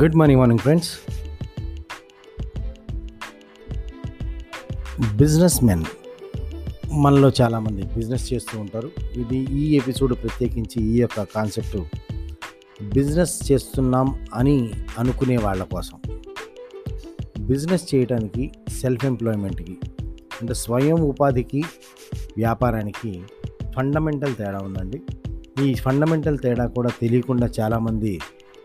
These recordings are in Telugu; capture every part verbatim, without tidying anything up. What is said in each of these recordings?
Good morning morning friends. Business men మనలో చాలామంది బిజినెస్ చేస్తూ ఉంటారు. ఇది ఈ ఎపిసోడ్ ప్రత్యేకించి ఈ యొక్క కాన్సెప్ట్ బిజినెస్ చేస్తున్నాం అని అనుకునే వాళ్ళ కోసం. బిజినెస్ చేయడానికి, సెల్ఫ్ ఎంప్లాయ్మెంట్కి అంటే స్వయం ఉపాధికి, వ్యాపారానికి ఫండమెంటల్ తేడా ఉందండి. ఈ ఫండమెంటల్ తేడా కూడా తెలియకుండా చాలామంది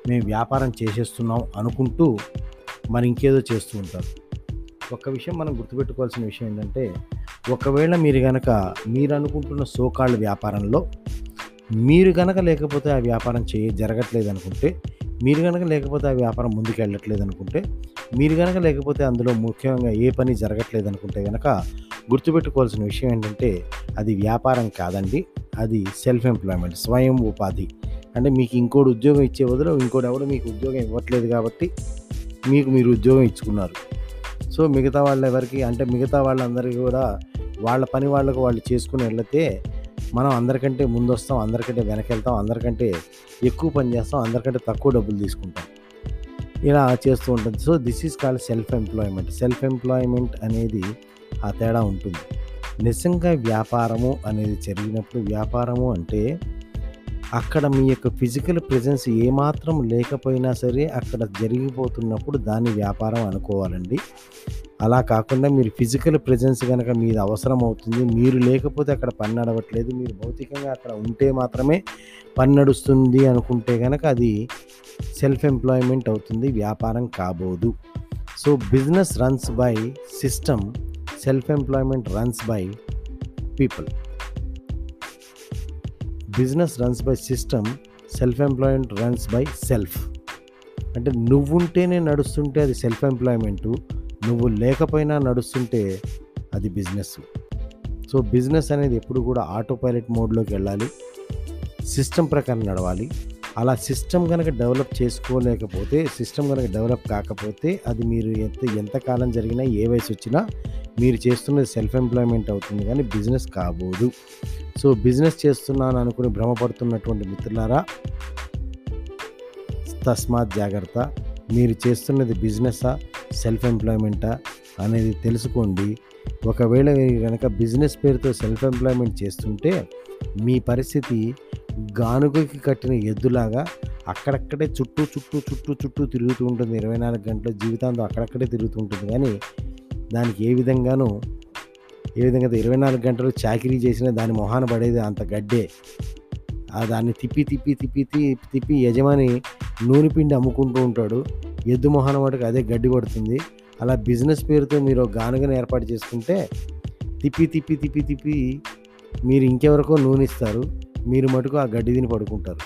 మేము వ్యాపారం చేసేస్తున్నాం అనుకుంటూ మరి ఇంకేదో చేస్తూ ఉంటారు. ఒక్క విషయం మనం గుర్తుపెట్టుకోవాల్సిన విషయం ఏంటంటే, ఒకవేళ మీరు కనుక మీరు అనుకుంటున్న సోకాళ్ళ వ్యాపారంలో మీరు కనుక లేకపోతే ఆ వ్యాపారం చేయ జరగట్లేదు అనుకుంటే, మీరు కనుక లేకపోతే ఆ వ్యాపారం ముందుకు వెళ్ళట్లేదు అనుకుంటే, మీరు కనుక లేకపోతే అందులో ముఖ్యంగా ఏ పని జరగట్లేదు అనుకుంటే కనుక గుర్తుపెట్టుకోవాల్సిన విషయం ఏంటంటే, అది వ్యాపారం కాదండి, అది సెల్ఫ్ ఎంప్లాయ్మెంట్, స్వయం ఉపాధి. అంటే మీకు ఇంకోటి ఉద్యోగం ఇచ్చే బదులు ఇంకోటి ఎవరు మీకు ఉద్యోగం ఇవ్వట్లేదు కాబట్టి మీకు మీరు ఉద్యోగం ఇచ్చుకున్నారు. సో మిగతా వాళ్ళు ఎవరికి అంటే మిగతా వాళ్ళందరికీ కూడా వాళ్ళ పని వాళ్ళకు వాళ్ళు చేసుకుని వెళ్తే మనం అందరికంటే ముందు వస్తాం, అందరికంటే వెనకెళ్తాం, అందరికంటే ఎక్కువ పని చేస్తాం, అందరికంటే తక్కువ డబ్బులు తీసుకుంటాం, ఇలా చేస్తూ ఉంటుంది. So this is called self employment. Self employment అనేది ఆ తేడా ఉంటుంది. నిజంగా వ్యాపారము అనేది జరిగినప్పుడు, వ్యాపారము అంటే అక్కడ మీ యొక్క ఫిజికల్ ప్రెజెన్స్ ఏమాత్రం లేకపోయినా సరే అక్కడ జరిగిపోతున్నప్పుడు దాన్ని వ్యాపారం అనుకోవాలండి. అలా కాకుండా మీరు ఫిజికల్ ప్రెజెన్స్ కనుక మీది అవసరం అవుతుంది, మీరు లేకపోతే అక్కడ పని నడవట్లేదు, మీరు భౌతికంగా అక్కడ ఉంటే మాత్రమే పని నడుస్తుంది అనుకుంటే కనుక అది సెల్ఫ్ ఎంప్లాయ్మెంట్ అవుతుంది, వ్యాపారం కాబోదు. So business runs by system, self employment runs by people. Business runs by system, self employment runs by self. అంటే నువ్వుంటేనే నడుస్తుంటే అది సెల్ఫ్ ఎంప్లాయ్మెంటు, నువ్వు లేకపోయినా నడుస్తుంటే అది బిజినెస్. సో బిజినెస్ అనేది ఎప్పుడు కూడా ఆటో పైలట్ మోడ్లోకి వెళ్ళాలి, సిస్టమ్ ప్రకారం నడవాలి. అలా సిస్టమ్ కనుక డెవలప్ చేసుకోలేకపోతే, సిస్టమ్ కనుక డెవలప్ కాకపోతే అది మీరు ఎంత ఎంతకాలం జరిగినా, ఏ వయసు వచ్చినా మీరు చేస్తున్నది సెల్ఫ్ ఎంప్లాయ్మెంట్ అవుతుంది కానీ బిజినెస్ కాబోదు. సో బిజినెస్ చేస్తున్నాను అనుకుని భ్రమపడుతున్నటువంటి మిత్రులారా, తస్మాత్ జాగ్రత్త. మీరు చేస్తున్నది బిజినెసా, సెల్ఫ్ ఎంప్లాయ్మెంటా అనేది తెలుసుకోండి. ఒకవేళ మీరు కనుక బిజినెస్ పేరుతో సెల్ఫ్ ఎంప్లాయ్మెంట్ చేస్తుంటే మీ పరిస్థితి గానుగకి కట్టిన ఎద్దులాగా అక్కడక్కడే చుట్టూ చుట్టూ చుట్టూ చుట్టూ తిరుగుతూ ఉంటుంది. ఇరవై నాలుగు గంటల జీవితాంతం అక్కడక్కడే తిరుగుతూ ఉంటుంది కానీ దానికి ఏ విధంగానూ ఏ విధంగా ఇరవై నాలుగు గంటలు చాకరీ చేసినా దాని మొహాన పడేది అంత గడ్డే. దాన్ని తిప్పి తిప్పి తిప్పి తిప్పి తిప్పి యజమాని నూనె పిండి అమ్ముకుంటూ ఉంటాడు, ఎద్దు మొహాన వాటికి అదే గడ్డి పడుతుంది. అలా బిజినెస్ పేరుతో మీరు గానుగను ఏర్పాటు చేసుకుంటే తిప్పి తిప్పి తిప్పి తిప్పి మీరు ఇంకెవరికో నూనె ఇస్తారు, మీరు మటుకు ఆ గడ్డి తిని పడుకుంటారు.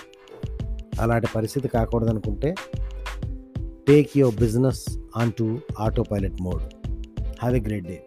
అలాంటి పరిస్థితి కాకూడదనుకుంటే take your business on to auto pilot mode. Have a great day.